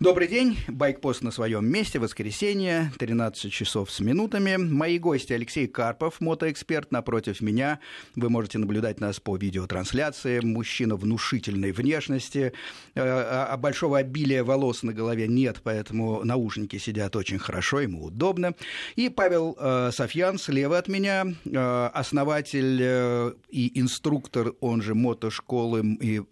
Добрый день. Байкпост на своем месте. Воскресенье, 13:00. Мои гости: Алексей Карпов, мотоэксперт, напротив меня. Вы можете наблюдать нас по видеотрансляции. Мужчина внушительной внешности. Большого обилия волос на голове нет, поэтому наушники сидят очень хорошо, ему удобно. И Павел Софьян слева от меня, основатель и инструктор, он же мотошколы и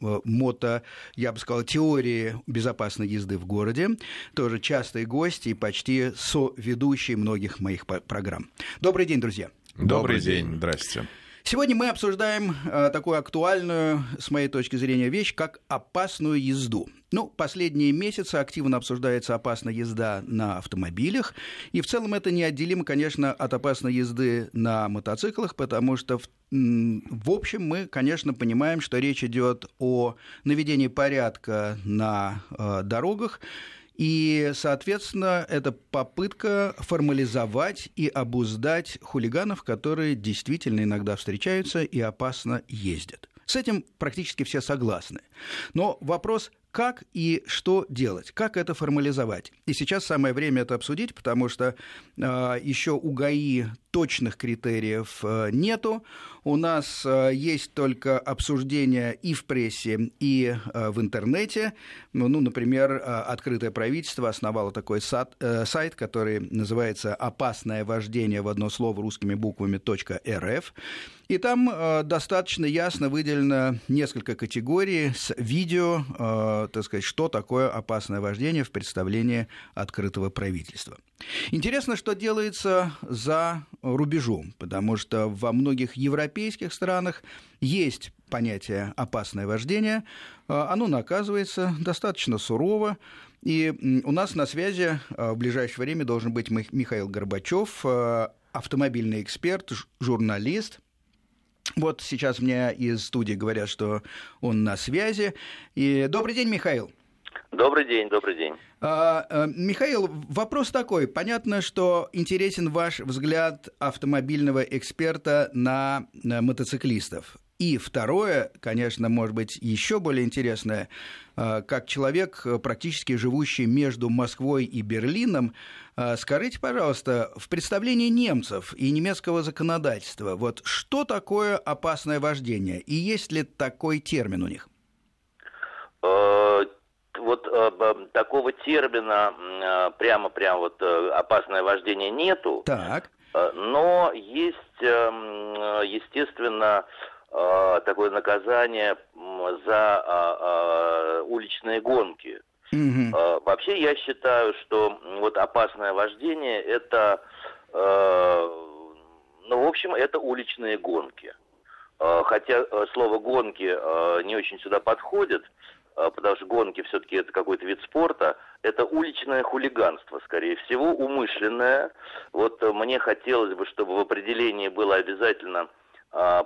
я бы сказал, теории безопасной езды в городе. Тоже частый гость и почти соведущий многих моих программ. Добрый день, друзья. Добрый день. Здрасте. Сегодня мы обсуждаем такую актуальную, с моей точки зрения, вещь, как опасную езду. Ну, последние месяцы активно обсуждается опасная езда на автомобилях, и в целом это неотделимо, конечно, от опасной езды на мотоциклах, потому что, в общем, мы, конечно, понимаем, что речь идет о наведении порядка на дорогах. И, соответственно, это попытка формализовать и обуздать хулиганов, которые действительно иногда встречаются и опасно ездят. С этим практически все согласны. Но вопрос, как и что делать, как это формализовать. И сейчас самое время это обсудить, потому что еще у ГАИ точных критериев нету. У нас есть только обсуждения и в прессе, и в интернете. Ну, например, «Открытое правительство» основало такой сайт, который называется «опасноевождение» в одно слово русскими буквами .рф. И там достаточно ясно выделено несколько категорий с видео, так сказать, что такое опасное вождение в представлении открытого правительства. Интересно, что делается за рубежом, потому что во многих европейских странах есть понятие «опасное вождение», оно наказывается достаточно сурово. И у нас на связи в ближайшее время должен быть Михаил Горбачев, автомобильный эксперт, журналист. Вот сейчас мне из студии говорят, что он на связи. И... Добрый день, Михаил. Добрый день. Михаил, вопрос такой. Понятно, что интересен ваш взгляд автомобильного эксперта на мотоциклистов. И второе, конечно, может быть, еще более интересное, как человек, практически живущий между Москвой и Берлином, скажите, пожалуйста, в представлении немцев и немецкого законодательства, вот что такое опасное вождение и есть ли такой термин у них? Вот такого термина прямо вот опасное вождение нету, так. Но есть, естественно, такое наказание за уличные гонки. Mm-hmm. Вообще я считаю, что вот опасное вождение это, в общем, это уличные гонки. Хотя слово гонки не очень сюда подходит, потому что гонки все-таки это какой-то вид спорта. Это уличное хулиганство, скорее всего, умышленное. Вот мне хотелось бы, чтобы в определении было обязательно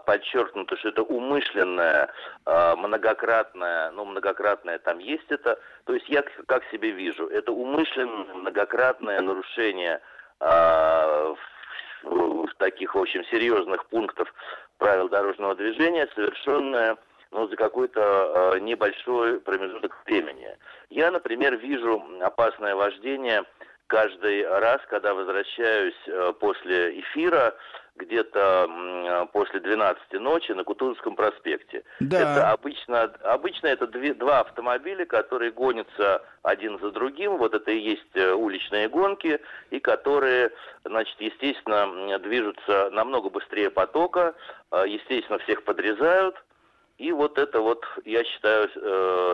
подчеркнуто, что это умышленное, многократное там есть это, то есть я как себе вижу, это умышленное, многократное нарушение в таких, в общем, серьезных пунктов правил дорожного движения, совершенное, за какой-то небольшой промежуток времени. Я, например, вижу опасное вождение каждый раз, когда возвращаюсь после эфира, где-то после 12 ночи на Кутузовском проспекте. Да. Это обычно это два автомобиля, которые гонятся один за другим. Вот это и есть уличные гонки, и которые, значит, естественно, движутся намного быстрее потока, естественно, всех подрезают. И вот это, вот, я считаю,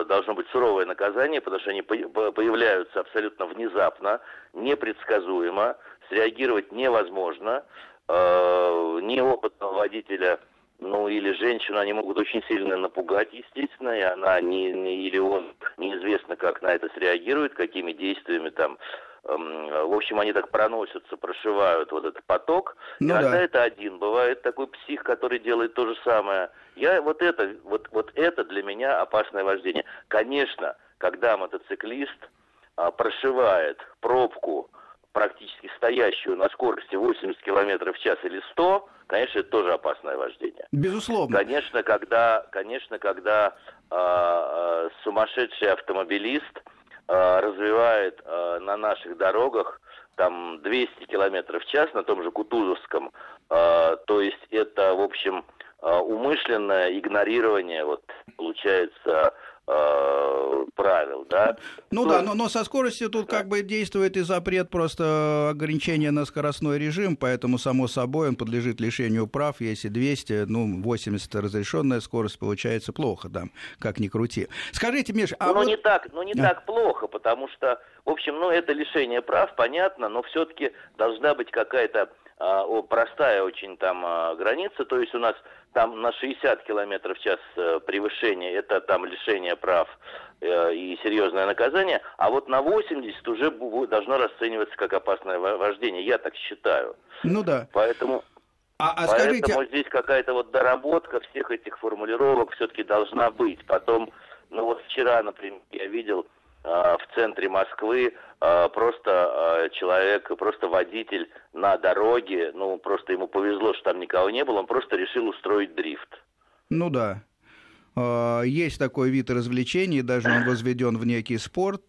должно быть суровое наказание, потому что они появляются абсолютно внезапно, непредсказуемо, среагировать невозможно. Неопытного водителя, или женщину они могут очень сильно напугать, естественно, и она или он неизвестно, как на это среагирует, какими действиями там. В общем, они так проносятся, прошивают вот этот поток. Иногда это один. Бывает такой псих, который делает то же самое. Это для меня опасное вождение. Конечно, когда мотоциклист прошивает пробку, практически стоящую на скорости 80 км в час или 100, конечно, это тоже опасное вождение. Безусловно. Конечно, когда сумасшедший автомобилист развивает на наших дорогах там 200 километров в час на том же Кутузовском. То есть это, в общем, умышленное игнорирование, вот, получается, правил, да? Ну да, но со скоростью тут как бы действует и запрет, просто ограничение на скоростной режим, поэтому, само собой, он подлежит лишению прав, если 200, 80 разрешенная скорость, получается плохо, да, как ни крути. Скажите, Миша... так плохо, потому что, в общем, это лишение прав, понятно, но все-таки должна быть какая-то простая очень там граница, то есть у нас там на 60 километров в час превышение, это там лишение прав и серьезное наказание, а вот на 80 уже должно расцениваться как опасное вождение, я так считаю. Ну да. Поэтому... Поэтому здесь какая-то вот доработка всех этих формулировок все-таки должна быть. Потом, вчера, например, я видел в центре Москвы просто водитель на дороге, просто ему повезло, что там никого не было, он просто решил устроить дрифт. Ну да. Есть такой вид развлечений, даже он возведен в некий спорт,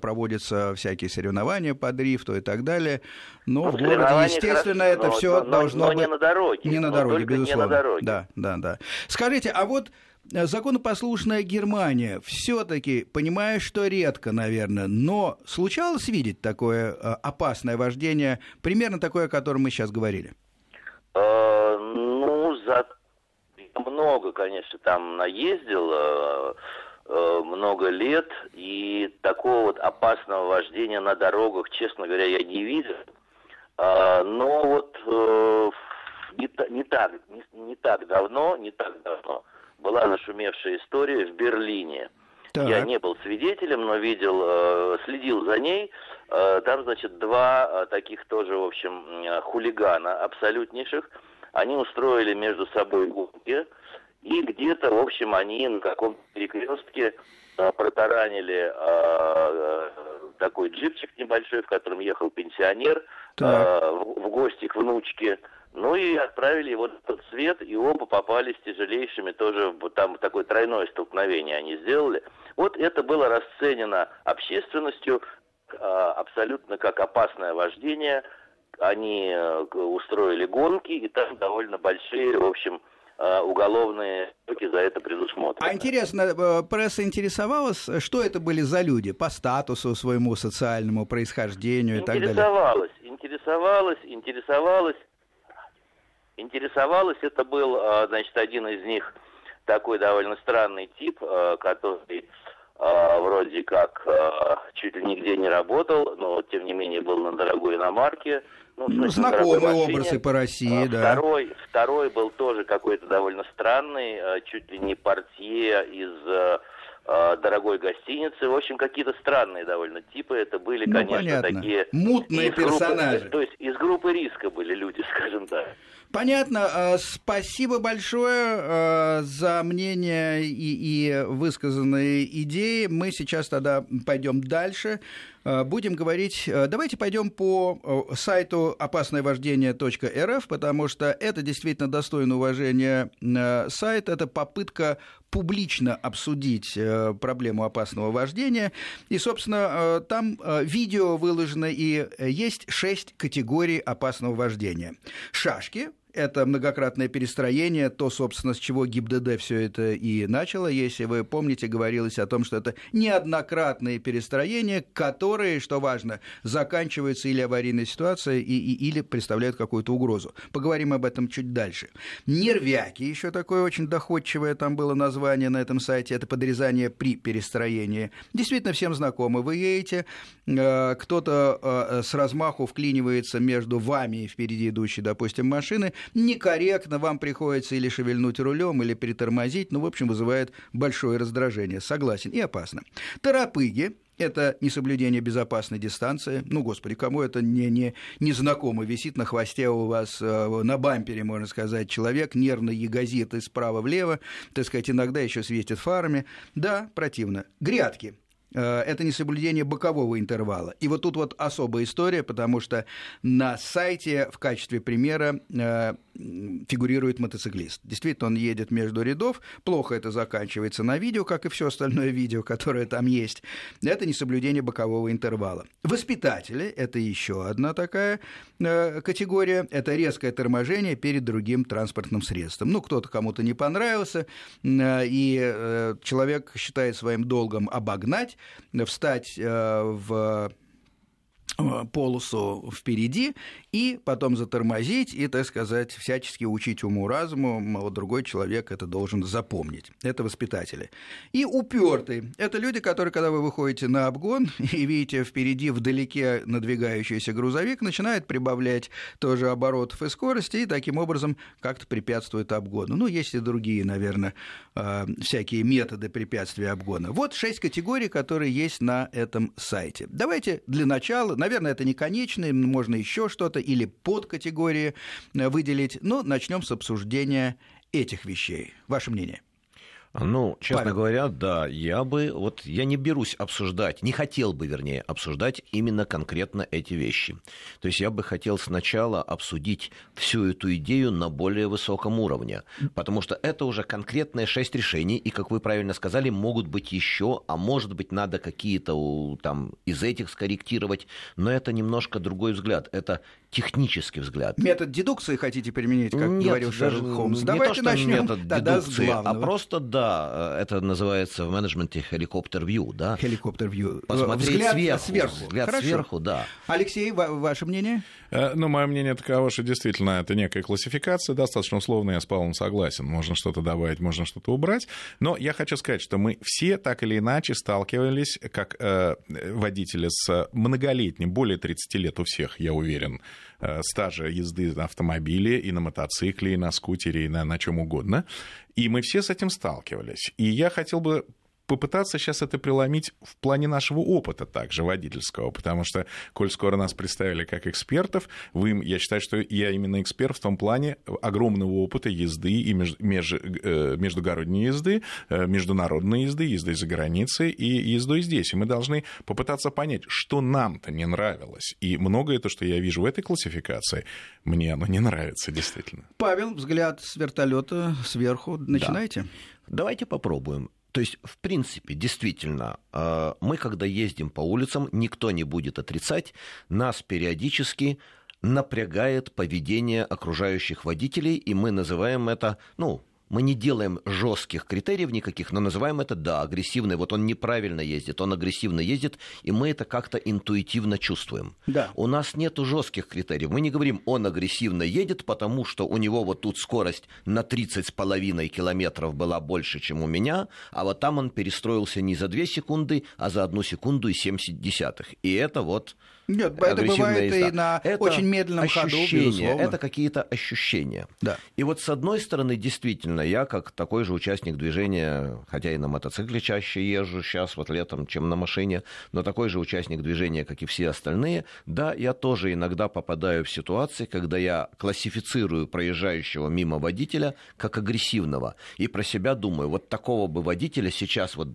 проводятся всякие соревнования по дрифту и так далее. Но в городе, естественно, это все должно быть... не на дороге. Не на дороге, безусловно. Не на дороге. Да. Скажите, а вот законопослушная Германия, все-таки, понимаю, что редко, наверное, но случалось видеть такое опасное вождение, примерно такое, о котором мы сейчас говорили? Много, конечно, там наездил, много лет, и такого вот опасного вождения на дорогах, честно говоря, я не видел. Но не так давно была нашумевшая история в Берлине. Так. Я не был свидетелем, но следил за ней. Там, значит, два таких тоже, в общем, хулигана абсолютнейших. Они устроили между собой гонки, и где-то, в общем, они на каком-то перекрестке протаранили такой джипчик небольшой, в котором ехал пенсионер, в гости к внучке. И отправили его на тот свет, и оба попались тяжелейшими тоже, там такое тройное столкновение они сделали. Вот это было расценено общественностью абсолютно как опасное вождение. Они устроили гонки, и там довольно большие, в общем, уголовные штуки за это предусмотрены. А интересно, пресса интересовалась, что это были за люди по статусу своему, социальному происхождению и так далее? Интересовалась, это был, значит, один из них, такой довольно странный тип, который вроде как чуть ли нигде не работал, но тем не менее был на дорогой иномарке. Знакомые образы по России, да. Второй был тоже какой-то довольно странный, чуть ли не портье из дорогой гостиницы. В общем, какие-то странные довольно типы. Это были, конечно, такие... мутные персонажи. То есть из группы риска были люди, скажем так. Понятно. Спасибо большое за мнение и высказанные идеи. Мы сейчас тогда пойдем дальше. Будем говорить... Давайте пойдем по сайту опасноевождение.рф, потому что это действительно достойно уважения сайт. Это попытка публично обсудить проблему опасного вождения. И, собственно, там видео выложено, и есть 6 категорий опасного вождения. Шашки. Это многократное перестроение, то, собственно, с чего ГИБДД все это и начало. Если вы помните, говорилось о том, что это неоднократные перестроения, которые, что важно, заканчиваются или аварийной ситуацией, или представляют какую-то угрозу. Поговорим об этом чуть дальше. Нервяки, еще такое очень доходчивое там было название на этом сайте, это подрезание при перестроении. Действительно, всем знакомо. Вы едете, кто-то с размаху вклинивается между вами и впереди идущей, допустим, машины, некорректно, вам приходится или шевельнуть рулем, или притормозить, в общем, вызывает большое раздражение, согласен, и опасно. Торопыги. Это несоблюдение безопасной дистанции. Господи, кому это не знакомо? Висит на хвосте у вас, на бампере, можно сказать, человек, нервно ягозит и справа влево, иногда еще светит фарами. Да, противно. Грядки. это несоблюдение бокового интервала. И вот тут вот особая история, потому что на сайте в качестве примера фигурирует мотоциклист. Действительно, он едет между рядов, плохо это заканчивается на видео, как и все остальное видео, которое там есть. Это несоблюдение бокового интервала. Воспитатели – это еще одна такая категория. Это резкое торможение перед другим транспортным средством. Ну, кто-то кому-то не понравился, и человек считает своим долгом обогнать, встать в полосу впереди и потом затормозить и, так сказать, всячески учить уму-разуму, а другой человек это должен запомнить. Это воспитатели. И упертые. Это люди, которые, когда вы выходите на обгон и видите впереди вдалеке надвигающийся грузовик, начинают прибавлять тоже оборотов и скорости и таким образом как-то препятствуют обгону. Ну, есть и другие, наверное, всякие методы препятствия обгона. Вот 6 категорий, которые есть на этом сайте. Давайте для начала, наверное, это не конечный, можно еще что-то или подкатегории выделить. Но начнем с обсуждения этих вещей. Ваше мнение? Ну, честно Павел. Говоря, да, я не берусь обсуждать, не хотел бы, вернее, обсуждать именно конкретно эти вещи. То есть я бы хотел сначала обсудить всю эту идею на более высоком уровне, потому что это уже конкретные 6 решений, и, как вы правильно сказали, могут быть еще, а может быть, надо какие-то там из этих скорректировать, но это немножко другой взгляд, это технический взгляд. Метод дедукции хотите применить, как нет, говорил Шерлок Холмс? Давайте начнем с главного. А просто это называется в менеджменте helicopter view, да? Helicopter view. Посмотреть сверху. Взгляд сверху, да. Алексей, ваше мнение? Ну, мое мнение таково, что действительно это некая классификация, достаточно условная, я с Павлом согласен. Можно что-то добавить, можно что-то убрать. Но я хочу сказать, что мы все так или иначе сталкивались, как водители с многолетним, более 30 лет у всех, я уверен, стажа езды на автомобиле, и на мотоцикле, и на скутере, и на чем угодно. И мы все с этим сталкивались. И я хотел бы попытаться сейчас это преломить в плане нашего опыта также водительского, потому что, коль скоро нас представили как экспертов, я считаю, что я именно эксперт в том плане огромного опыта езды и междугородней езды, международной езды, езды за границей и езды здесь. И мы должны попытаться понять, что нам-то не нравилось. И многое то, что я вижу в этой классификации, мне оно не нравится, действительно. Павел, взгляд с вертолета сверху. Начинайте. Да. Давайте попробуем. То есть, в принципе, действительно, мы, когда ездим по улицам, никто не будет отрицать, нас периодически напрягает поведение окружающих водителей, и мы называем это, мы не делаем жестких критериев никаких, но называем это, да, агрессивный. Вот он неправильно ездит, он агрессивно ездит, и мы это как-то интуитивно чувствуем. Да. У нас нет жестких критериев. Мы не говорим, он агрессивно едет, потому что у него вот тут скорость на 30,5 километров была больше, чем у меня, а вот там он перестроился не за 2 секунды, а за 1 секунду и 0,7. И это вот... Нет, это бывает езда. И на это очень медленном ощущение, ходу, безусловно. Это какие-то ощущения. Да. И вот с одной стороны, действительно, я как такой же участник движения, хотя и на мотоцикле чаще езжу сейчас, вот летом, чем на машине, но такой же участник движения, как и все остальные, да, я тоже иногда попадаю в ситуации, когда я классифицирую проезжающего мимо водителя как агрессивного. И про себя думаю, вот такого бы водителя сейчас вот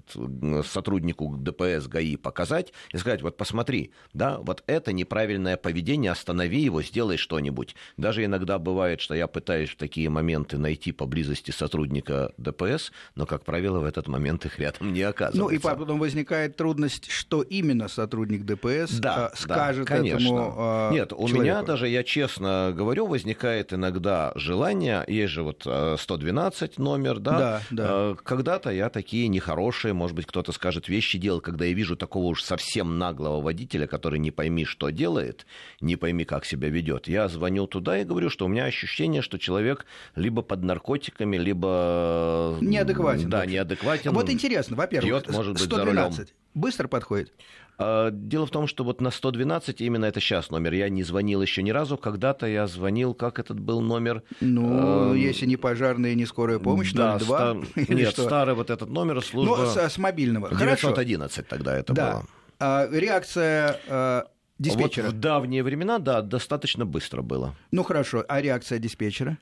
сотруднику ДПС, ГАИ показать и сказать, вот посмотри, да, вот это неправильное поведение, останови его, сделай что-нибудь. Даже иногда бывает, что я пытаюсь в такие моменты найти поблизости сотрудника ДПС, но, как правило, в этот момент их рядом не оказывается. Ну и потом возникает трудность, что именно сотрудник ДПС скажет этому человеку. Нет, у меня даже, я честно говорю, возникает иногда желание, есть же вот 112 номер, да. Когда-то я такие нехорошие, может быть, кто-то скажет, вещи делал, когда я вижу такого уж совсем наглого водителя, который не пойми, что делает, не пойми, как себя ведет. Я звоню туда и говорю, что у меня ощущение, что человек либо под наркотиками, либо... Неадекватен. Да, неадекватен. Вот интересно, во-первых, пьет, может быть, 112 за рулем. Быстро подходит? Дело в том, что вот на 112 именно это сейчас номер. Я не звонил еще ни разу. Когда-то я звонил, как этот был номер? Если не пожарная, не скорая помощь, 02. Нет, старый вот этот номер, служба... с мобильного. 911 тогда это было. Реакция диспетчера. Вот в давние времена, да, достаточно быстро было. Ну хорошо, а реакция диспетчера?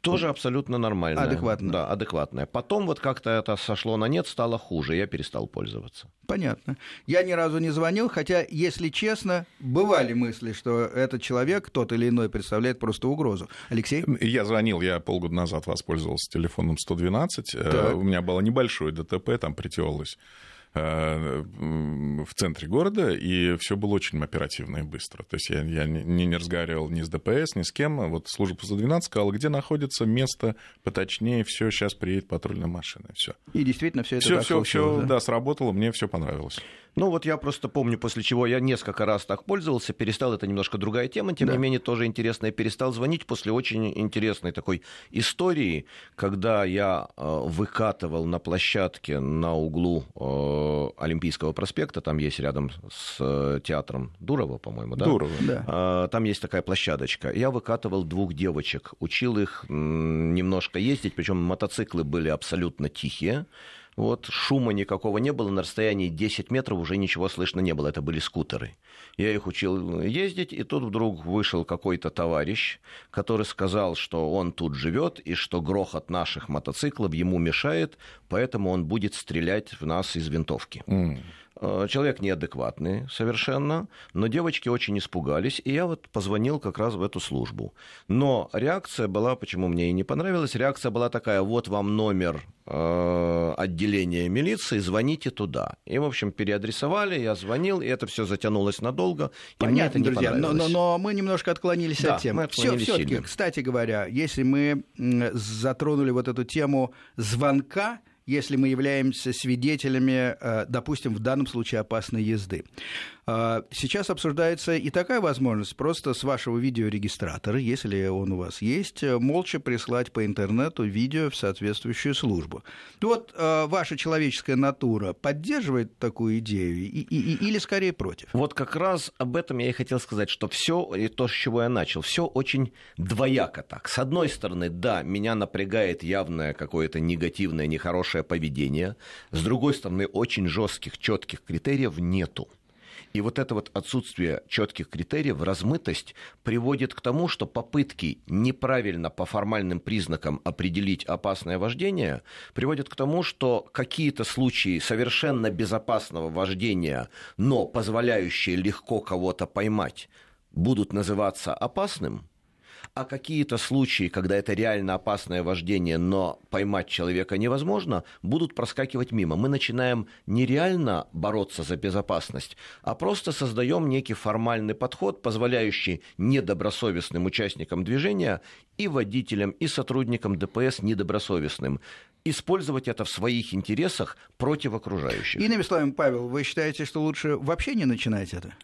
Тоже абсолютно нормальная. Адекватная. Да, адекватная. Потом вот как-то это сошло на нет, стало хуже, я перестал пользоваться. Понятно. Я ни разу не звонил, хотя, если честно, бывали мысли, что этот человек, тот или иной, представляет просто угрозу. Алексей? Я звонил, я полгода назад воспользовался телефоном 112. Так. У меня было небольшое ДТП, там притёрлось в центре города, и все было очень оперативно и быстро. То есть я не разговаривал ни с ДПС, ни с кем. Вот служба 112 сказала, где находится место поточнее, все, сейчас приедет патрульная машина, и все. И действительно все это все, да, сработало, мне все понравилось. Ну вот я просто помню, после чего я несколько раз так пользовался, перестал, это немножко другая тема, тем не менее тоже интересная, перестал звонить после очень интересной такой истории, когда я выкатывал на площадке на углу Олимпийского проспекта, там есть рядом с театром Дурова, по-моему, да? Дурова, да. Там есть такая площадочка. Я выкатывал двух девочек, учил их немножко ездить, причем мотоциклы были абсолютно тихие. Вот, шума никакого не было, на расстоянии 10 метров уже ничего слышно не было, это были скутеры. Я их учил ездить, и тут вдруг вышел какой-то товарищ, который сказал, что он тут живет, и что грохот наших мотоциклов ему мешает, поэтому он будет стрелять в нас из винтовки. Человек неадекватный совершенно, но девочки очень испугались, и я вот позвонил как раз в эту службу. Но реакция была, почему мне и не понравилась, реакция была такая, вот вам номер отделения милиции, звоните туда. И, в общем, переадресовали, я звонил, и это все затянулось надолго, и мне это не понравилось. Но мы немножко отклонились от темы. Все-таки, кстати говоря, если мы затронули вот эту тему звонка, если мы являемся свидетелями, допустим, в данном случае опасной езды. Сейчас обсуждается и такая возможность просто с вашего видеорегистратора, если он у вас есть, молча прислать по интернету видео в соответствующую службу. Вот ваша человеческая натура поддерживает такую идею или скорее против? Вот как раз об этом я и хотел сказать, что все и то, с чего я начал, все очень двояко так. С одной стороны, да, меня напрягает явное какое-то негативное, нехорошее поведение. С другой стороны, очень жестких, четких критериев нету. И вот это вот отсутствие четких критериев, размытость приводит к тому, что попытки неправильно по формальным признакам определить опасное вождение приводят к тому, что какие-то случаи совершенно безопасного вождения, но позволяющие легко кого-то поймать, будут называться опасным, а какие-то случаи, когда это реально опасное вождение, но поймать человека невозможно, будут проскакивать мимо. Мы начинаем не реально бороться за безопасность, а просто создаем некий формальный подход, позволяющий недобросовестным участникам движения и водителям, и сотрудникам ДПС недобросовестным использовать это в своих интересах против окружающих. Иными словами, Павел, вы считаете, что лучше вообще не начинать это?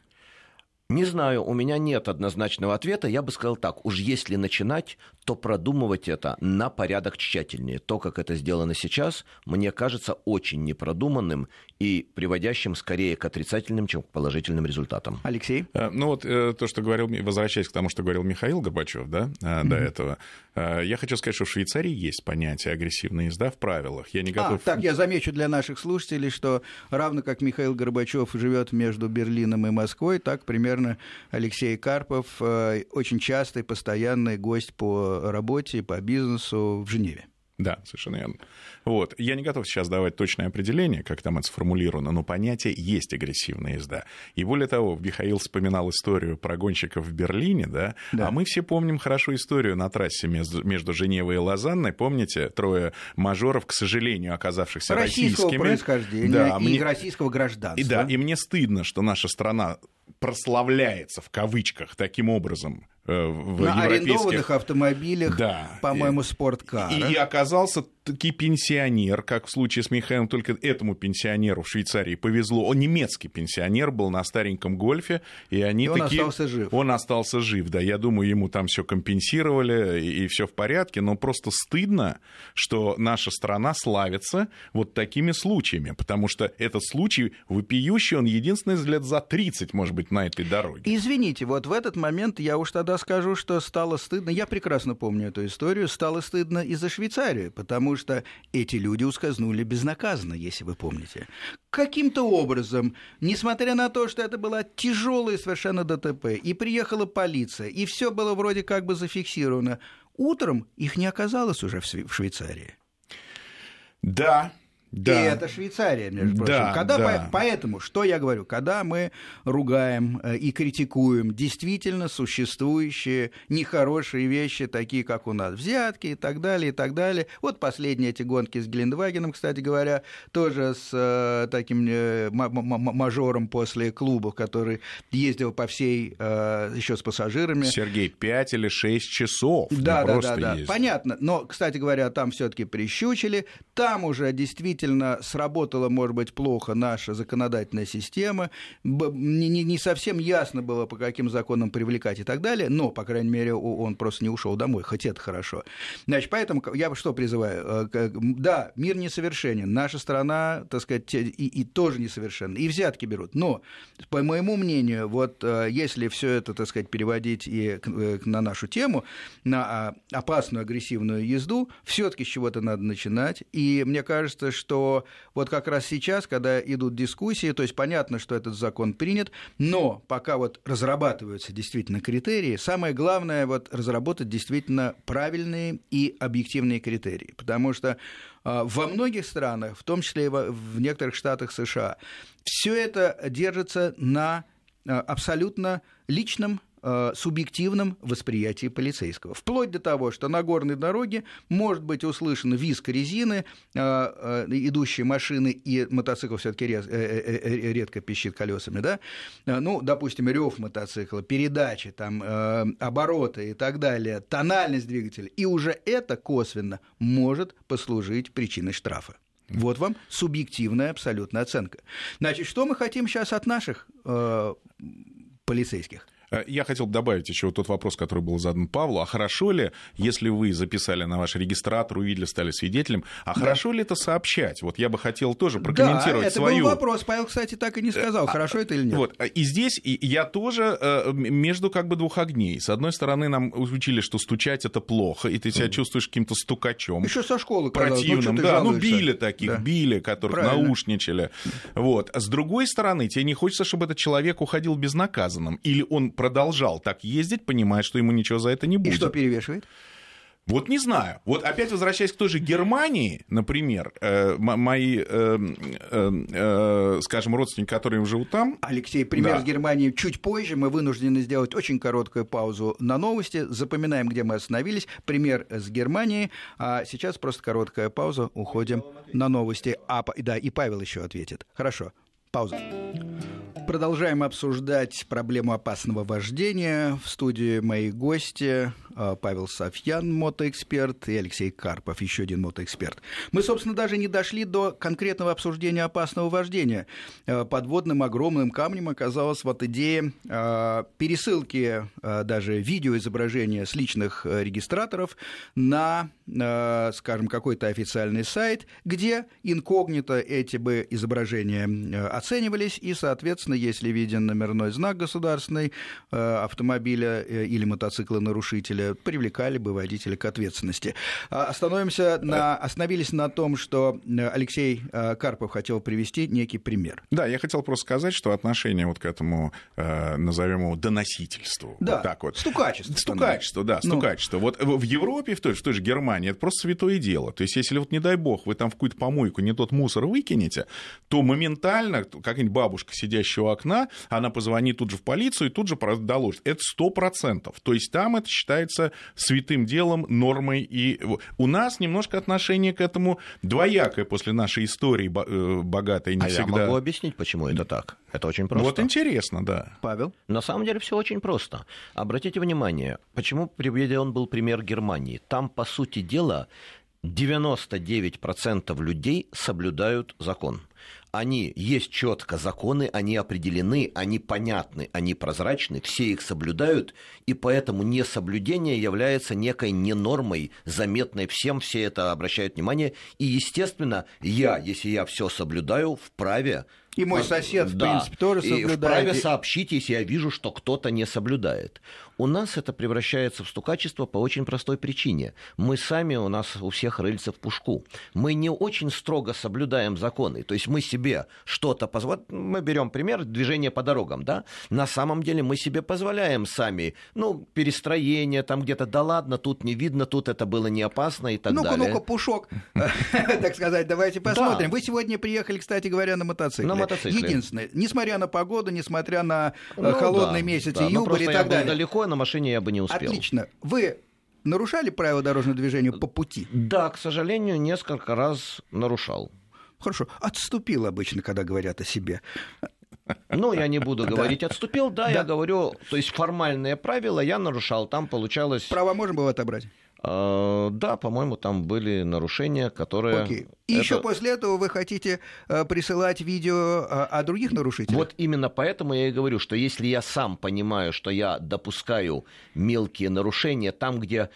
Не знаю, у меня нет однозначного ответа. Я бы сказал так, уж если начинать, то продумывать это на порядок тщательнее. То, как это сделано сейчас, мне кажется очень непродуманным и приводящим скорее к отрицательным, чем к положительным результатам. Алексей? Ну вот то, что говорил, возвращаясь к тому, что говорил Михаил Горбачев, да, до этого, я хочу сказать, что в Швейцарии есть понятие агрессивная езда в правилах. Я не готов... Так, я замечу для наших слушателей, что равно как Михаил Горбачев живет между Берлином и Москвой, так примерно Алексей Карпов очень частый, постоянный гость по работе, по бизнесу в Женеве. Да, совершенно верно. Вот. Я не готов сейчас давать точное определение, как там это сформулировано, но понятие есть агрессивная езда. И более того, Михаил вспоминал историю про гонщиков в Берлине, да? Да. А мы все помним хорошо историю на трассе между Женевой и Лозанной. Помните, трое мажоров, к сожалению, оказавшихся российскими. Российского происхождения, да, и российского гражданства. И, да, и мне стыдно, что наша страна прославляется, в кавычках, таким образом в на арендованных автомобилях, да, по-моему, спорткар. И оказался таки пенсионер, как в случае с Михаилом, только этому пенсионеру в Швейцарии повезло. Он немецкий пенсионер, был на стареньком гольфе, и они такие... он остался жив. Он остался жив, да. Я думаю, ему там все компенсировали, и все в порядке, но просто стыдно, что наша страна славится вот такими случаями, потому что этот случай вопиющий, он единственный лет за 30, может быть, на этой дороге. Извините, вот в этот момент я уж тогда скажу, что стало стыдно, я прекрасно помню эту историю, стало стыдно и за Швейцарию, потому что эти люди ускользнули безнаказанно, если вы помните. Каким-то образом, несмотря на то, что это была тяжелая совершенно ДТП, и приехала полиция, и все было вроде как бы зафиксировано, Утром их не оказалось уже в Швейцарии. Да. Да. И это Швейцария, между прочим. Да, когда да. Поэтому, что я говорю, когда мы ругаем и критикуем действительно существующие нехорошие вещи, такие, как у нас взятки и так далее, и так далее. Вот последние эти гонки с Гелендвагеном, кстати говоря, тоже с таким мажором после клуба, который ездил по всей, еще с пассажирами. Сергей, 5 или 6 часов. Да, да, да, да. Понятно. Но, кстати говоря, там все-таки прищучили. Там уже действительно сработала, может быть, плохо наша законодательная система, не совсем ясно было, по каким законам привлекать и так далее, но, по крайней мере, он просто не ушел домой, хоть это хорошо. Значит, поэтому я что призываю? Да, мир несовершенен, наша страна, так сказать, и тоже несовершенна, и взятки берут, но, по моему мнению, вот если все это, так сказать, переводить и на нашу тему, на опасную агрессивную езду, все-таки с чего-то надо начинать, и мне кажется, что вот как раз сейчас, когда идут дискуссии, то есть понятно, что этот закон принят, но пока вот разрабатываются действительно критерии, самое главное вот разработать действительно правильные и объективные критерии, потому что во многих странах, в том числе и в некоторых штатах США, все это держится на абсолютно личном субъективном восприятии полицейского. Вплоть до того, что на горной дороге может быть услышан визг резины, идущей машины, и мотоцикл все-таки редко пищит колесами, да? Ну, допустим, рев мотоцикла, передачи, там, обороты и так далее, тональность двигателя. И уже это косвенно может послужить причиной штрафа. Вот вам субъективная абсолютная оценка. Значит, что мы хотим сейчас от наших полицейских? Я хотел добавить еще вот тот вопрос, который был задан Павлу. А хорошо ли, если вы записали на ваш регистратор, увидели, стали свидетелем, а да. Хорошо ли это сообщать? Вот я бы хотел тоже прокомментировать свою... Да, это был вопрос. Павел, кстати, так и не сказал, хорошо это или нет. Вот. И здесь я тоже между как бы двух огней. С одной стороны, нам учили, что стучать это плохо, и ты себя чувствуешь каким-то стукачом. Еще со школы, противным. Да, били таких, да. Которых правильно. Наушничали. Вот. С другой стороны, тебе не хочется, чтобы этот человек уходил безнаказанным, или он продолжал так ездить, понимая, что ему ничего за это не будет. И что перевешивает? Вот не знаю. Вот опять возвращаясь к той же Германии, например, мои, скажем, родственники, которые живут там... Алексей, пример с Германией чуть позже. Мы вынуждены сделать очень короткую паузу на новости. Запоминаем, где мы остановились. Пример с Германией. А сейчас просто короткая пауза. Уходим на новости. Да, и Павел еще ответит. Хорошо. Пауза. Продолжаем обсуждать проблему опасного вождения. В студии мои гости Павел Софьян, мотоэксперт, и Алексей Карпов, еще один мотоэксперт. Мы, собственно, даже не дошли до конкретного обсуждения опасного вождения. Подводным огромным камнем оказалась вот идея пересылки даже видеоизображения с личных регистраторов на, скажем, какой-то официальный сайт, где инкогнито эти бы изображения оценивались, и, соответственно, если виден номерной знак государственный автомобиля или мотоцикла нарушителя, привлекали бы водителя к ответственности. Остановились на том, что Алексей Карпов хотел привести некий пример. Да, я хотел просто сказать, что отношение вот к этому, назовем его, доносительству. Да, вот так вот. Стукачество. Вот в Европе, в той же Германии, это просто святое дело. То есть, если вот, не дай бог, вы там в какую-то помойку не тот мусор выкинете, то моментально какая-нибудь бабушка, сидящая у окна, она позвонит тут же в полицию и тут же доложит. Это 100%. То есть там это считается святым делом, нормой. И у нас немножко отношение к этому двоякое после нашей истории богатой не всегда. А я могу объяснить, почему это так. Это очень просто. Вот интересно, да. Павел? На самом деле все очень просто. Обратите внимание, почему приведен был пример Германии. Там, по сути дела, 99% людей соблюдают закон. Они есть четко законы, они определены, они понятны, они прозрачны, все их соблюдают, и поэтому несоблюдение является некой ненормой, заметной всем, все это обращают внимание. И, естественно, если я все соблюдаю, вправе И мой сосед, в принципе, тоже соблюдает. И вправе сообщить, если я вижу, что кто-то не соблюдает. У нас это превращается в стукачество по очень простой причине. Мы сами, у нас у всех рыльца в пушку. Мы не очень строго соблюдаем законы. То есть мы себе что-то позволяем. Мы берем пример движения по дорогам, да? На самом деле мы себе позволяем сами, ну, перестроение там где-то, да ладно, тут не видно, тут это было не опасно и так далее. Ну-ка, пушок, так сказать, давайте посмотрим. Вы сегодня приехали, кстати говоря, на мотоцикле. Единственное, несмотря на погоду, несмотря на холодный месяц июля и так далее. Далеко, на машине я бы не успел. Отлично. Вы нарушали правила дорожного движения по пути? Да, к сожалению, несколько раз нарушал. Хорошо. Отступил обычно, когда говорят о себе. Ну, я не буду говорить отступил, да, я говорю, то есть формальные правила я нарушал, там получалось... Права можно было отобрать? Да, по-моему, там были нарушения, которые... Окей. И еще после этого вы хотите присылать видео о других нарушителях? Вот именно поэтому я и говорю, что если я сам понимаю, что я допускаю мелкие нарушения там, где...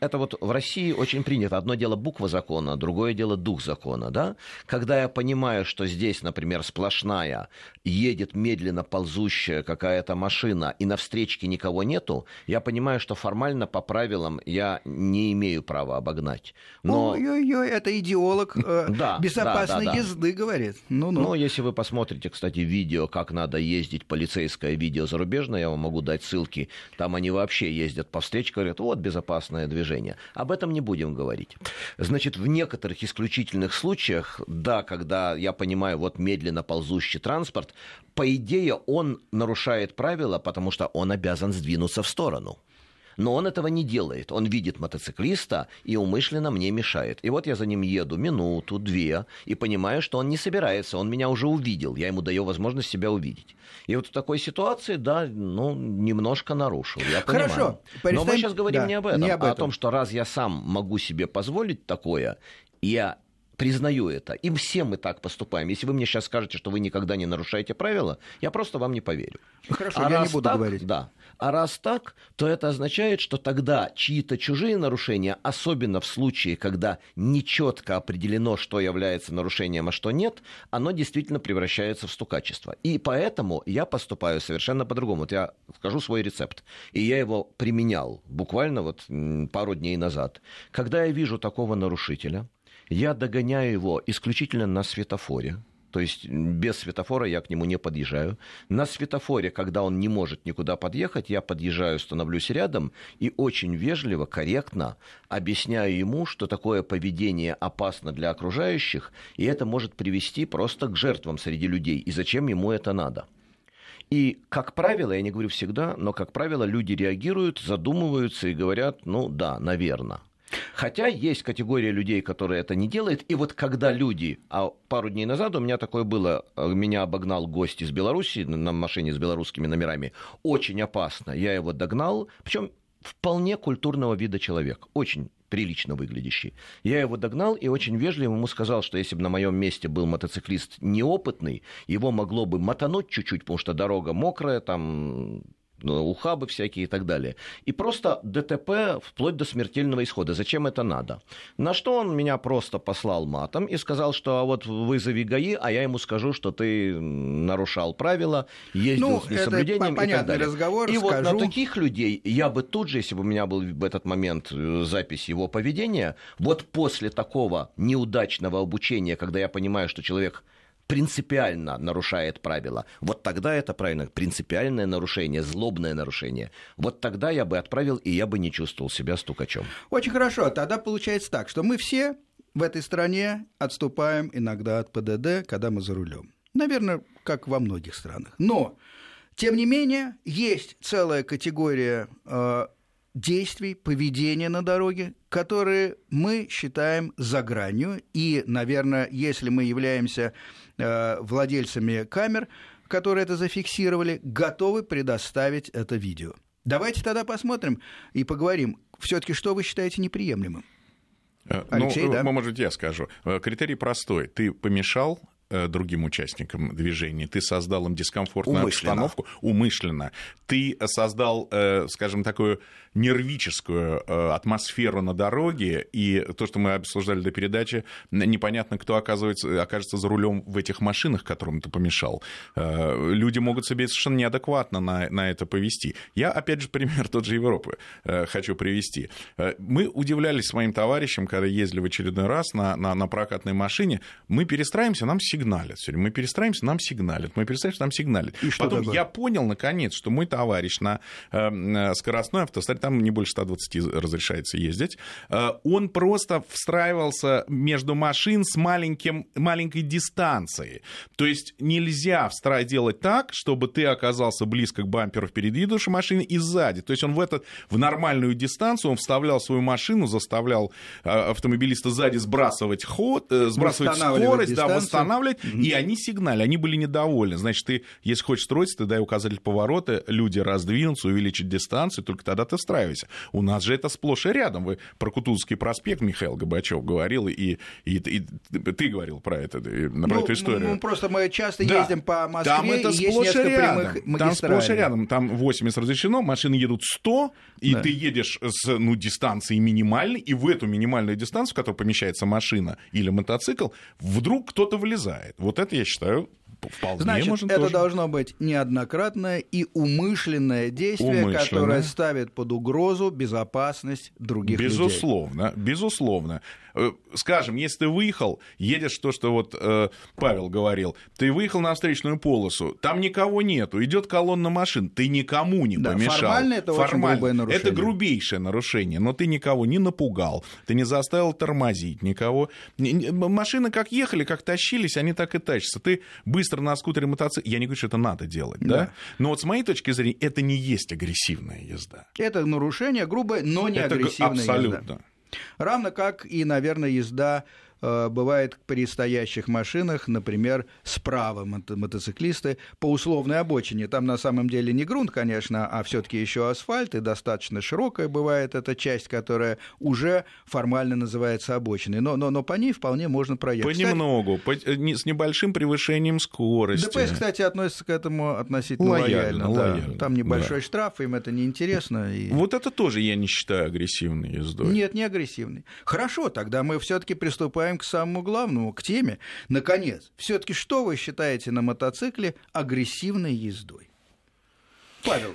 Это вот в России очень принято. Одно дело буква закона, другое дело дух закона, да? Когда я понимаю, что здесь, например, сплошная, едет медленно ползущая какая-то машина, и на встречке никого нету, я понимаю, что формально по правилам я не имею права обогнать. Но... Ой-ой-ой, это идеолог безопасной езды говорит. Ну, если вы посмотрите, кстати, видео, как надо ездить, полицейское видео зарубежное, я вам могу дать ссылки, там они вообще ездят по встречке, говорят, вот безопасное движение. Об этом не будем говорить. Значит, в некоторых исключительных случаях, да, когда я понимаю, вот медленно ползущий транспорт, по идее он нарушает правила, потому что он обязан сдвинуться в сторону. Но он этого не делает. Он видит мотоциклиста и умышленно мне мешает. И вот я за ним еду минуту, две, и понимаю, что он не собирается, он меня уже увидел, я ему даю возможность себя увидеть. И вот в такой ситуации, да, ну, немножко нарушил, я понимаю. Хорошо. Но мы сейчас говорим не об этом, а о том, что раз я сам могу себе позволить такое, я... признаю это. И все мы так поступаем. Если вы мне сейчас скажете, что вы никогда не нарушаете правила, я просто вам не поверю. Хорошо, я не буду говорить. Да. А раз так, то это означает, что тогда чьи-то чужие нарушения, особенно в случае, когда нечетко определено, что является нарушением, а что нет, оно действительно превращается в стукачество. И поэтому я поступаю совершенно по-другому. Вот я скажу свой рецепт. И я его применял буквально вот пару дней назад. Когда я вижу такого нарушителя, я догоняю его исключительно на светофоре. То есть без светофора я к нему не подъезжаю. На светофоре, когда он не может никуда подъехать, я подъезжаю, становлюсь рядом и очень вежливо, корректно объясняю ему, что такое поведение опасно для окружающих, и это может привести просто к жертвам среди людей, и зачем ему это надо. И, как правило, я не говорю всегда, но, как правило, люди реагируют, задумываются и говорят, ну да, наверное. Хотя есть категория людей, которые это не делают. И вот когда люди... А пару дней назад у меня такое было. Меня обогнал гость из Беларуси на машине с белорусскими номерами. Очень опасно. Я его догнал. Причем вполне культурного вида человек. Очень прилично выглядящий. Я его догнал и очень вежливо ему сказал, что если бы на моем месте был мотоциклист неопытный, его могло бы мотануть чуть-чуть, потому что дорога мокрая, там... ухабы всякие и так далее. И просто ДТП вплоть до смертельного исхода. Зачем это надо? На что он меня просто послал матом и сказал, что а вот вызови ГАИ, а я ему скажу, что ты нарушал правила, ездил с несоблюдением и так далее. Разговор, и вот на таких людей я бы тут же, если бы у меня был в этот момент запись его поведения, вот после такого неудачного обучения, когда я понимаю, что человек принципиально нарушает правила, вот тогда это правильно, принципиальное нарушение, злобное нарушение, вот тогда я бы отправил, и я бы не чувствовал себя стукачом. Очень хорошо, тогда получается так, что мы все в этой стране отступаем иногда от ПДД, когда мы за рулем. Наверное, как во многих странах. Но, тем не менее, есть целая категория действий, поведения на дороге, которые мы считаем за гранью. И, наверное, если мы являемся владельцами камер, которые это зафиксировали, готовы предоставить это видео. Давайте тогда посмотрим и поговорим. Все-таки что вы считаете неприемлемым? Алексей, да? Может, я скажу. Критерий простой. Ты помешал другим участникам движения, ты создал им дискомфортную обстановку умышленно, ты создал, скажем, такую нервическую атмосферу на дороге, и то, что мы обсуждали до передачи, непонятно, кто окажется за рулем в этих машинах, которым ты помешал. Люди могут себе совершенно неадекватно на это повести. Я, опять же, пример тот же Европы хочу привести. Мы удивлялись своим товарищам, когда ездили в очередной раз на прокатной машине, мы перестраиваемся, нам сигналят. Мы перестраиваемся, нам сигналят. Мы перестраиваемся, нам сигналят. И потом я понял, наконец, что мой товарищ на скоростной автостраде, там не больше 120 разрешается ездить, он просто встраивался между машин с маленькой дистанцией. То есть нельзя делать так, чтобы ты оказался близко к бамперу впереди идущей машины и сзади. То есть он в нормальную дистанцию он вставлял свою машину, заставлял автомобилиста сзади сбрасывать ход, сбрасывать скорость, да, восстанавливать, и они сигнали, они были недовольны. Значит, ты, если хочешь строиться, ты дай указатель поворота, люди раздвинутся, увеличат дистанцию, только тогда ты встраивайся. У нас же это сплошь и рядом. Вы про Кутузовский проспект, Михаил Горбачев, говорил, и ты говорил про это, про эту историю. Ну, просто мы часто ездим по Москве, там это сплошь и рядом. Там сплошь и рядом. Там 80 разрешено, машины едут 100, и ты едешь с дистанции минимальной, и в эту минимальную дистанцию, в которой помещается машина или мотоцикл, вдруг кто-то влезает. Вот это, я считаю, вполне можно тоже. Значит, это должно быть неоднократное и умышленное действие, которое ставит под угрозу безопасность других людей. Безусловно. Скажем, если ты выехал, едешь то, что Павел говорил, ты выехал на встречную полосу, там никого нету, идет колонна машин, ты никому не помешал. Формально это очень грубое нарушение. Это грубейшее нарушение, но ты никого не напугал, ты не заставил тормозить никого. Машины как ехали, как тащились, они так и тащатся. Ты быстро на скутере, мотоцикле, я не говорю, что это надо делать, да? Но с моей точки зрения, это не есть агрессивная езда. Это нарушение грубое, но не агрессивная езда. Абсолютно. Равно как и, наверное, езда бывает при стоящих машинах, например, справа мотоциклисты по условной обочине. Там на самом деле не грунт, конечно, а все-таки еще асфальт, и достаточно широкая бывает эта часть, которая уже формально называется обочиной. Но по ней вполне можно проехать. Понемногу, с небольшим превышением скорости. ДПС, кстати, относится к этому относительно лояльно. Да. Там небольшой штраф, им это неинтересно. И... Вот это тоже я не считаю агрессивной ездой. Нет, не агрессивной. Хорошо, тогда мы все-таки приступаем к самому главному, к теме. Наконец, все-таки что вы считаете на мотоцикле агрессивной ездой? Павел,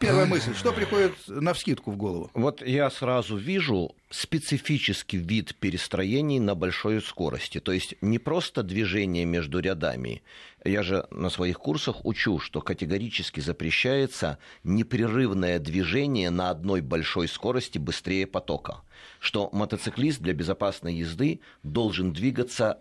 первая мысль, что приходит навскидку в голову? Вот я сразу вижу специфический вид перестроений на большой скорости. То есть не просто движение между рядами. Я же на своих курсах учу, что категорически запрещается непрерывное движение на одной большой скорости быстрее потока. Что мотоциклист для безопасной езды должен двигаться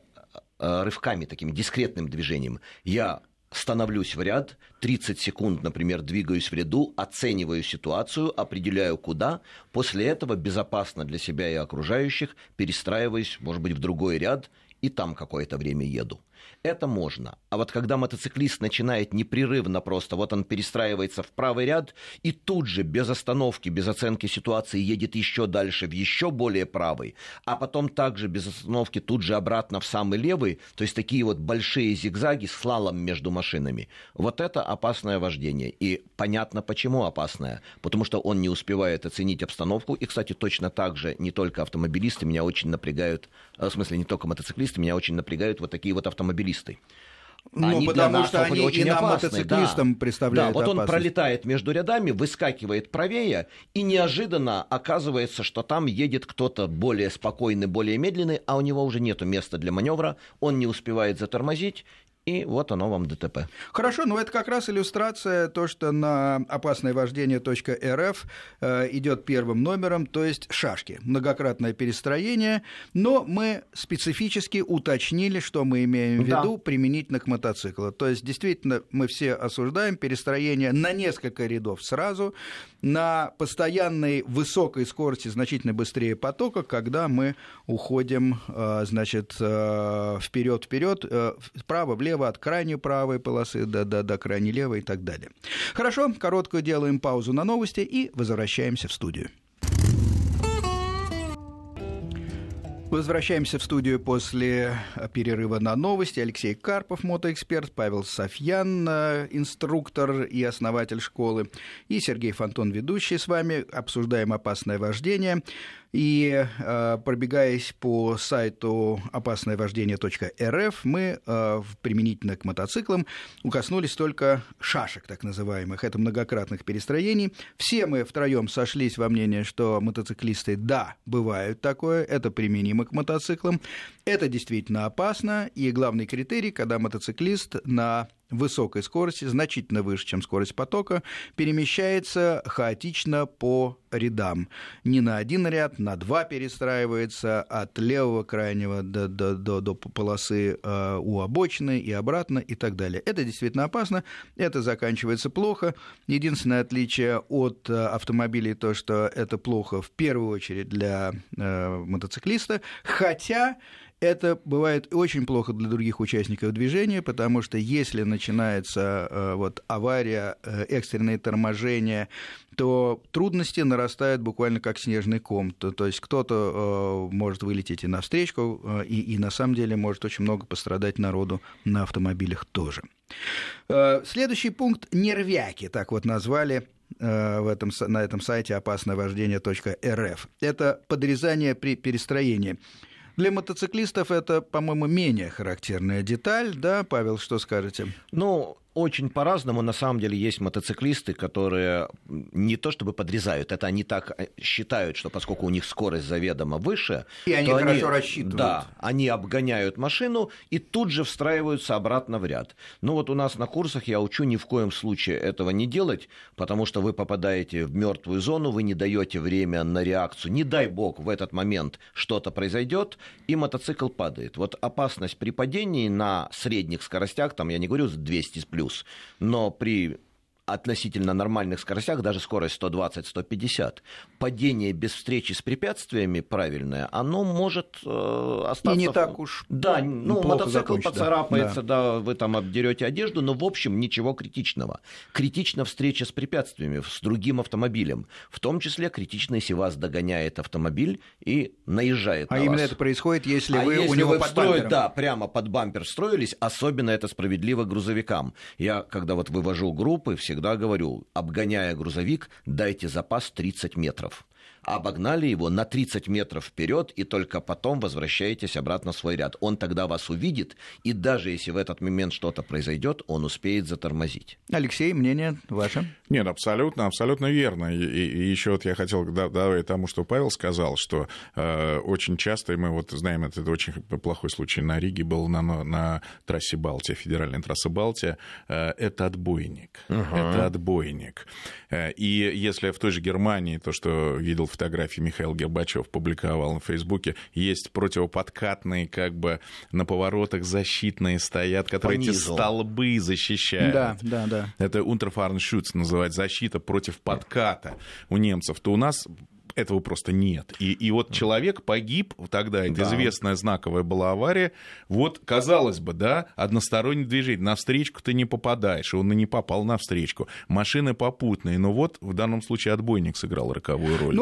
рывками, таким дискретным движением. Я становлюсь в ряд, 30 секунд, например, двигаюсь в ряду, оцениваю ситуацию, определяю куда, после этого безопасно для себя и окружающих перестраиваюсь, может быть, в другой ряд и там какое-то время еду. Это можно. А вот когда мотоциклист начинает непрерывно просто, он перестраивается в правый ряд и тут же без остановки, без оценки ситуации едет еще дальше в еще более правый, а потом также без остановки тут же обратно в самый левый, то есть такие большие зигзаги с лалом между машинами. Вот это опасное вождение. И понятно, почему опасное. Потому что он не успевает оценить обстановку. И, кстати, точно так же не только автомобилисты меня очень напрягают, в смысле, не только мотоциклисты, меня очень напрягают такие автомобилисты. Ну, потому что они и нам, мотоциклистам, представляют опасность. Он пролетает между рядами, выскакивает правее, и неожиданно оказывается, что там едет кто-то более спокойный, более медленный, а у него уже нет места для маневра, он не успевает затормозить, и вот оно вам ДТП. Хорошо, но это как раз иллюстрация то, что на опасноевождение.рф идет первым номером, то есть шашки, многократное перестроение, но мы специфически уточнили, что мы имеем в виду применительно к мотоциклу. То есть действительно мы все осуждаем перестроение на несколько рядов сразу, на постоянной высокой скорости, значительно быстрее потока, когда мы уходим, вперед, вправо-влево, от крайне правой полосы до крайне левой и так далее. Хорошо, короткую делаем паузу на новости и возвращаемся в студию. Возвращаемся в студию после перерыва на новости. Алексей Карпов, мотоэксперт, Павел Софьян, инструктор и основатель школы, и Сергей Фонтон, ведущий с вами. Обсуждаем опасное вождение. И пробегаясь по сайту опасноевождение.рф, мы применительно к мотоциклам укоснулись только шашек, так называемых. Это многократных перестроений. Все мы втроем сошлись во мнении, что мотоциклисты, да, бывают такое, это применимо к мотоциклам. Это действительно опасно. И главный критерий, когда мотоциклист на высокой скорости, значительно выше, чем скорость потока, перемещается хаотично по рядам. Не на один ряд, на два перестраивается, от левого крайнего до полосы у обочины и обратно и так далее. Это действительно опасно, это заканчивается плохо. Единственное отличие от автомобилей то, что это плохо в первую очередь для мотоциклиста, хотя это бывает очень плохо для других участников движения, потому что если начинается авария, экстренные торможения, то трудности нарастают буквально как снежный ком. То есть кто-то может вылететь и навстречу, и на самом деле может очень много пострадать народу на автомобилях тоже. Следующий пункт – нервяки, так вот назвали на этом сайте опасноевождение.рф. Это подрезание при перестроении. Для мотоциклистов это, по-моему, менее характерная деталь, да, Павел, что скажете? Очень по-разному, на самом деле, есть мотоциклисты, которые не то чтобы подрезают, это они так считают, что поскольку у них скорость заведомо выше, и они хорошо рассчитывают. Да, они обгоняют машину и тут же встраиваются обратно в ряд. У нас на курсах я учу ни в коем случае этого не делать, потому что вы попадаете в мертвую зону, вы не даете время на реакцию. Не дай бог, в этот момент что-то произойдет, и мотоцикл падает. Опасность при падении на средних скоростях, я не говорю 200 плюс, но при относительно нормальных скоростях, даже скорость 120-150, падение без встречи с препятствиями правильное, оно может остаться... И не так уж плохо мотоцикл поцарапается, да, вы там обдерете одежду, но в общем ничего критичного. Критична встреча с препятствиями, с другим автомобилем. В том числе критично, если вас догоняет автомобиль и наезжает на вас. А именно это происходит, если вы если у него под бампером. Да, прямо под бампер встроились, особенно это справедливо грузовикам. Я, когда вывожу группы, всегда говорю, обгоняя грузовик, дайте запас 30 метров. Обогнали его на 30 метров вперед, и только потом возвращаетесь обратно в свой ряд. Он тогда вас увидит, и даже если в этот момент что-то произойдет, он успеет затормозить. Алексей, мнение ваше? Нет, абсолютно верно. И еще я хотел добавить тому, что Павел сказал, что очень часто, и мы знаем, это очень плохой случай на Риге был, на трассе Балтия, федеральной трассе Балтия, это отбойник. Это отбойник. И если в той же Германии, то, что видел фотографии, Михаил Горбачев публиковал на Фейсбуке, есть противоподкатные, на поворотах защитные стоят, которые эти столбы защищают. Да. Это Unterfahrenschutz называется, защита против подката у немцев. То у нас этого просто нет. И человек погиб тогда, это известная знаковая была авария. Казалось бы, да, одностороннее движение. На встречку ты не попадаешь, он и не попал на встречку. Машины попутные, но в данном случае отбойник сыграл роковую роль.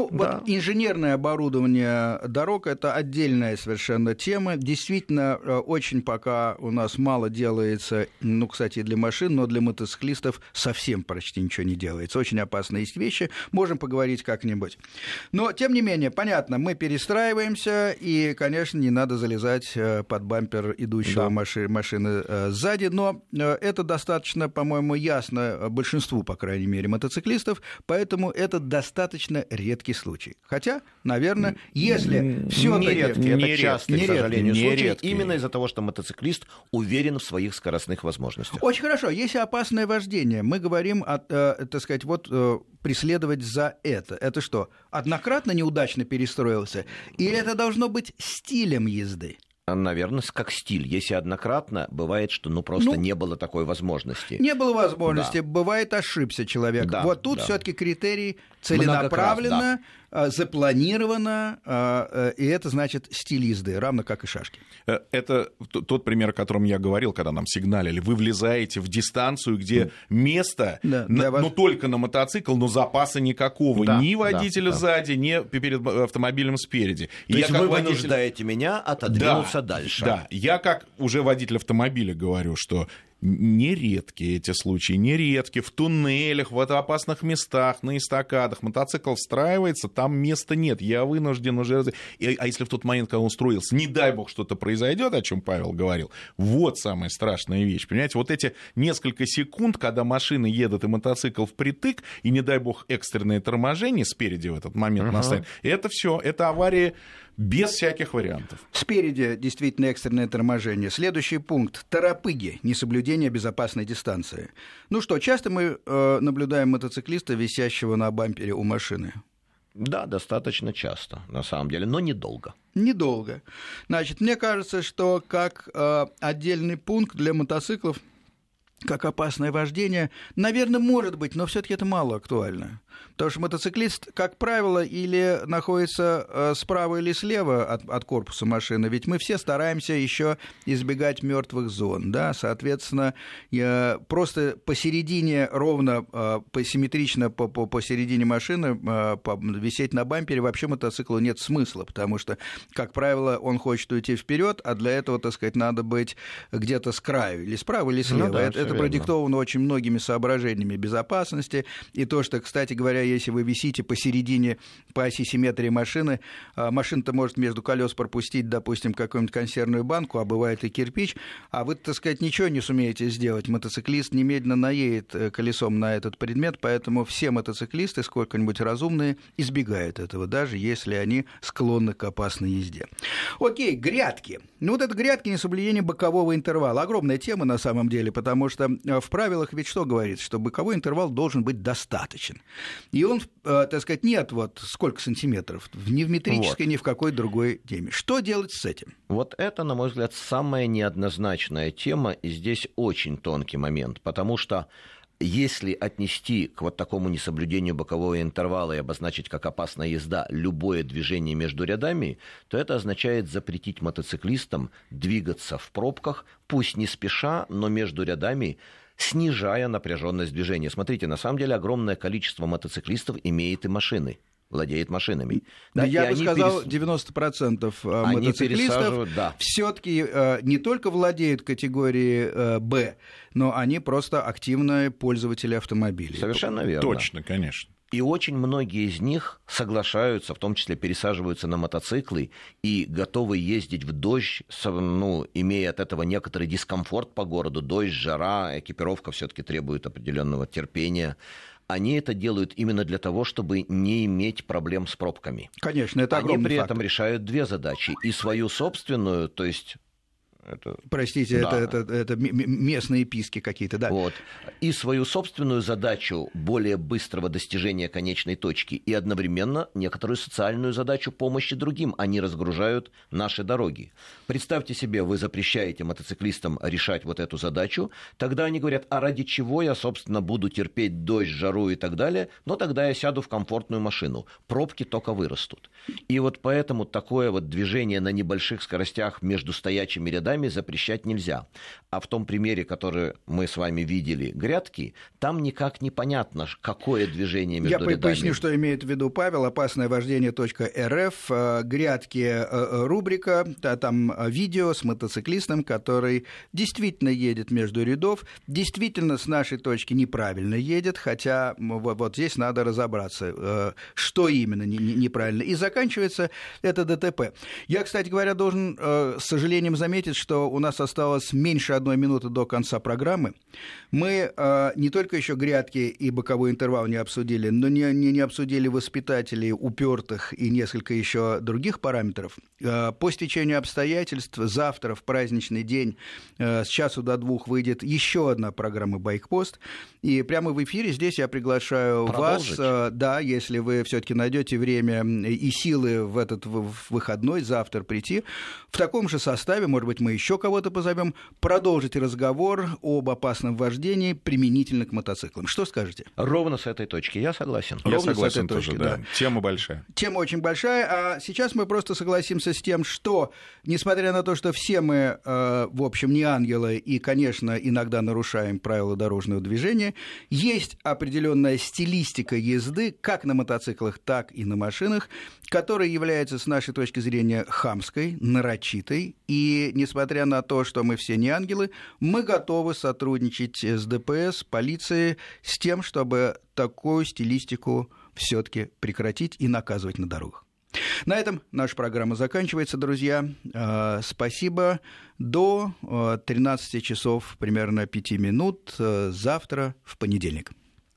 Инженерное оборудование дорог – это отдельная совершенно тема. Действительно, очень пока у нас мало делается, кстати, для машин, но для мотоциклистов совсем почти ничего не делается. Очень опасные есть вещи, можем поговорить как-нибудь. Но, тем не менее, понятно, мы перестраиваемся, и, конечно, не надо залезать под бампер идущего машины сзади, но это достаточно, по-моему, ясно большинству, по крайней мере, мотоциклистов, поэтому это достаточно редкий случай. Хотя, наверное, если всё-таки... Не редкий, к сожалению, случай. Именно из-за того, что мотоциклист уверен в своих скоростных возможностях. Очень хорошо. Есть опасное вождение. Мы говорим, преследовать за это. Это что? Однократно неудачно перестроился? Или это должно быть стилем езды? Наверное, как стиль. Если однократно, бывает, что просто не было такой возможности. Не было возможности, бывает, ошибся человек. Тут все-таки критерий целенаправленно запланировано, и это значит стиль езды, равно как и шашки. Это тот пример, о котором я говорил, когда нам сигналили. Вы влезаете в дистанцию, где место, но только на мотоцикл, но запаса никакого. Ни водителя сзади, ни перед автомобилем спереди. То есть вы вынуждаете меня отодвинуться дальше. Да, я как уже водитель автомобиля говорю, что... нередки эти случаи, нередки. В туннелях, в опасных местах, на эстакадах мотоцикл встраивается, там места нет. Я вынужден уже... А если в тот момент, когда он строился, не дай бог, что-то произойдет, о чем Павел говорил, вот самая страшная вещь. Понимаете, вот эти несколько секунд, когда машины едут и мотоцикл впритык, и, не дай бог, экстренное торможение спереди в этот момент настанет, это все, это аварии без всяких вариантов. Спереди действительно экстренное торможение. Следующий пункт. Торопыги. Несоблюдение безопасной дистанции. Ну что, часто мы наблюдаем мотоциклиста, висящего на бампере у машины? Да, достаточно часто, на самом деле, но недолго. Недолго. Значит, мне кажется, что как отдельный пункт для мотоциклов, как опасное вождение, наверное, может быть, но все-таки это мало актуально. Потому что мотоциклист, как правило, или находится справа или слева от корпуса машины, ведь мы все стараемся еще избегать мертвых зон, да, соответственно, просто посередине, ровно, симметрично посередине машины висеть на бампере вообще мотоциклу нет смысла, потому что, как правило, он хочет уйти вперед, а для этого, так сказать, надо быть где-то с краю, или справа, или слева. Ну, да, это продиктовано очень многими соображениями безопасности, и то, что, кстати говоря, если вы висите посередине по оси симметрии машины, машина-то может между колес пропустить, допустим, какую-нибудь консервную банку, а бывает и кирпич, а вы, так сказать, ничего не сумеете сделать. Мотоциклист немедленно наедет колесом на этот предмет, поэтому все мотоциклисты, сколько-нибудь разумные, избегают этого, даже если они склонны к опасной езде. Окей, грядки. Ну вот это грядки, несоблюдение бокового интервала. Огромная тема на самом деле, потому что в правилах ведь что говорится, что боковой интервал должен быть достаточен. И он, так сказать, нет вот сколько сантиметров, ни в метрической, ни в какой другой теме. Что делать с этим? Вот это, на мой взгляд, самая неоднозначная тема, и здесь очень тонкий момент, потому что если отнести к вот такому несоблюдению бокового интервала и обозначить как опасная езда любое движение между рядами, то это означает запретить мотоциклистам двигаться в пробках, пусть не спеша, но между рядами, снижая напряженность движения. Смотрите, на самом деле огромное количество мотоциклистов имеет и машины. Владеет машинами. Да, я бы сказал, 90% мотоциклистов все-таки не только владеют категорией «Б», но они просто активные пользователи автомобилей. Совершенно верно. Точно, конечно. И очень многие из них соглашаются, в том числе пересаживаются на мотоциклы и готовы ездить в дождь, ну, имея от этого некоторый дискомфорт по городу. Дождь, жара, экипировка все-таки требует определенного терпения. Они это делают именно для того, чтобы не иметь проблем с пробками. Конечно, это огромный факт. Они при этом решают две задачи. И свою собственную, то есть... это... простите, да. это местные писки какие-то, да. Вот. И свою собственную задачу более быстрого достижения конечной точки, и одновременно некоторую социальную задачу помощи другим. Они разгружают наши дороги. Представьте себе, вы запрещаете мотоциклистам решать вот эту задачу, тогда они говорят, а ради чего я, собственно, буду терпеть дождь, жару и так далее, но тогда я сяду в комфортную машину. Пробки только вырастут. И вот поэтому такое вот движение на небольших скоростях между стоячими рядами запрещать нельзя. А в том примере, который мы с вами видели, грядки, там никак не понятно, какое движение между рядами. Я поясню, что имеет в виду Павел. опасноевождение.рф, грядки, рубрика, там видео с мотоциклистом, который действительно едет между рядов, действительно с нашей точки неправильно едет, хотя вот здесь надо разобраться, что именно неправильно. И заканчивается это ДТП. Я, кстати говоря, должен с сожалением заметить, что у нас осталось меньше 1 минуты до конца программы. Мы не только еще грядки и боковой интервал не обсудили, но не обсудили воспитателей упертых и несколько еще других параметров. По стечению обстоятельств завтра в праздничный день с 1 до 2 выйдет еще одна программа «Байкпост». И прямо в эфире здесь я приглашаю вас, да, если вы все-таки найдете время и силы в этот выходной завтра прийти, в таком же составе, может быть, мы мы еще кого-то позовем, продолжить разговор об опасном вождении применительно к мотоциклам. Что скажете? Ровно с этой точки. Я согласен. Я согласен тоже, да. Тема большая. Тема очень большая. А сейчас мы просто согласимся с тем, что, несмотря на то, что все мы, в общем, не ангелы и, конечно, иногда нарушаем правила дорожного движения, есть определенная стилистика езды, как на мотоциклах, так и на машинах, которая является, с нашей точки зрения, хамской, нарочитой. И, несмотря на то, что мы все не ангелы, мы готовы сотрудничать с ДПС, полицией, с тем, чтобы такую стилистику все-таки прекратить и наказывать на дорогах. На этом наша программа заканчивается, друзья. Спасибо. До 13 часов примерно 5 минут завтра в понедельник.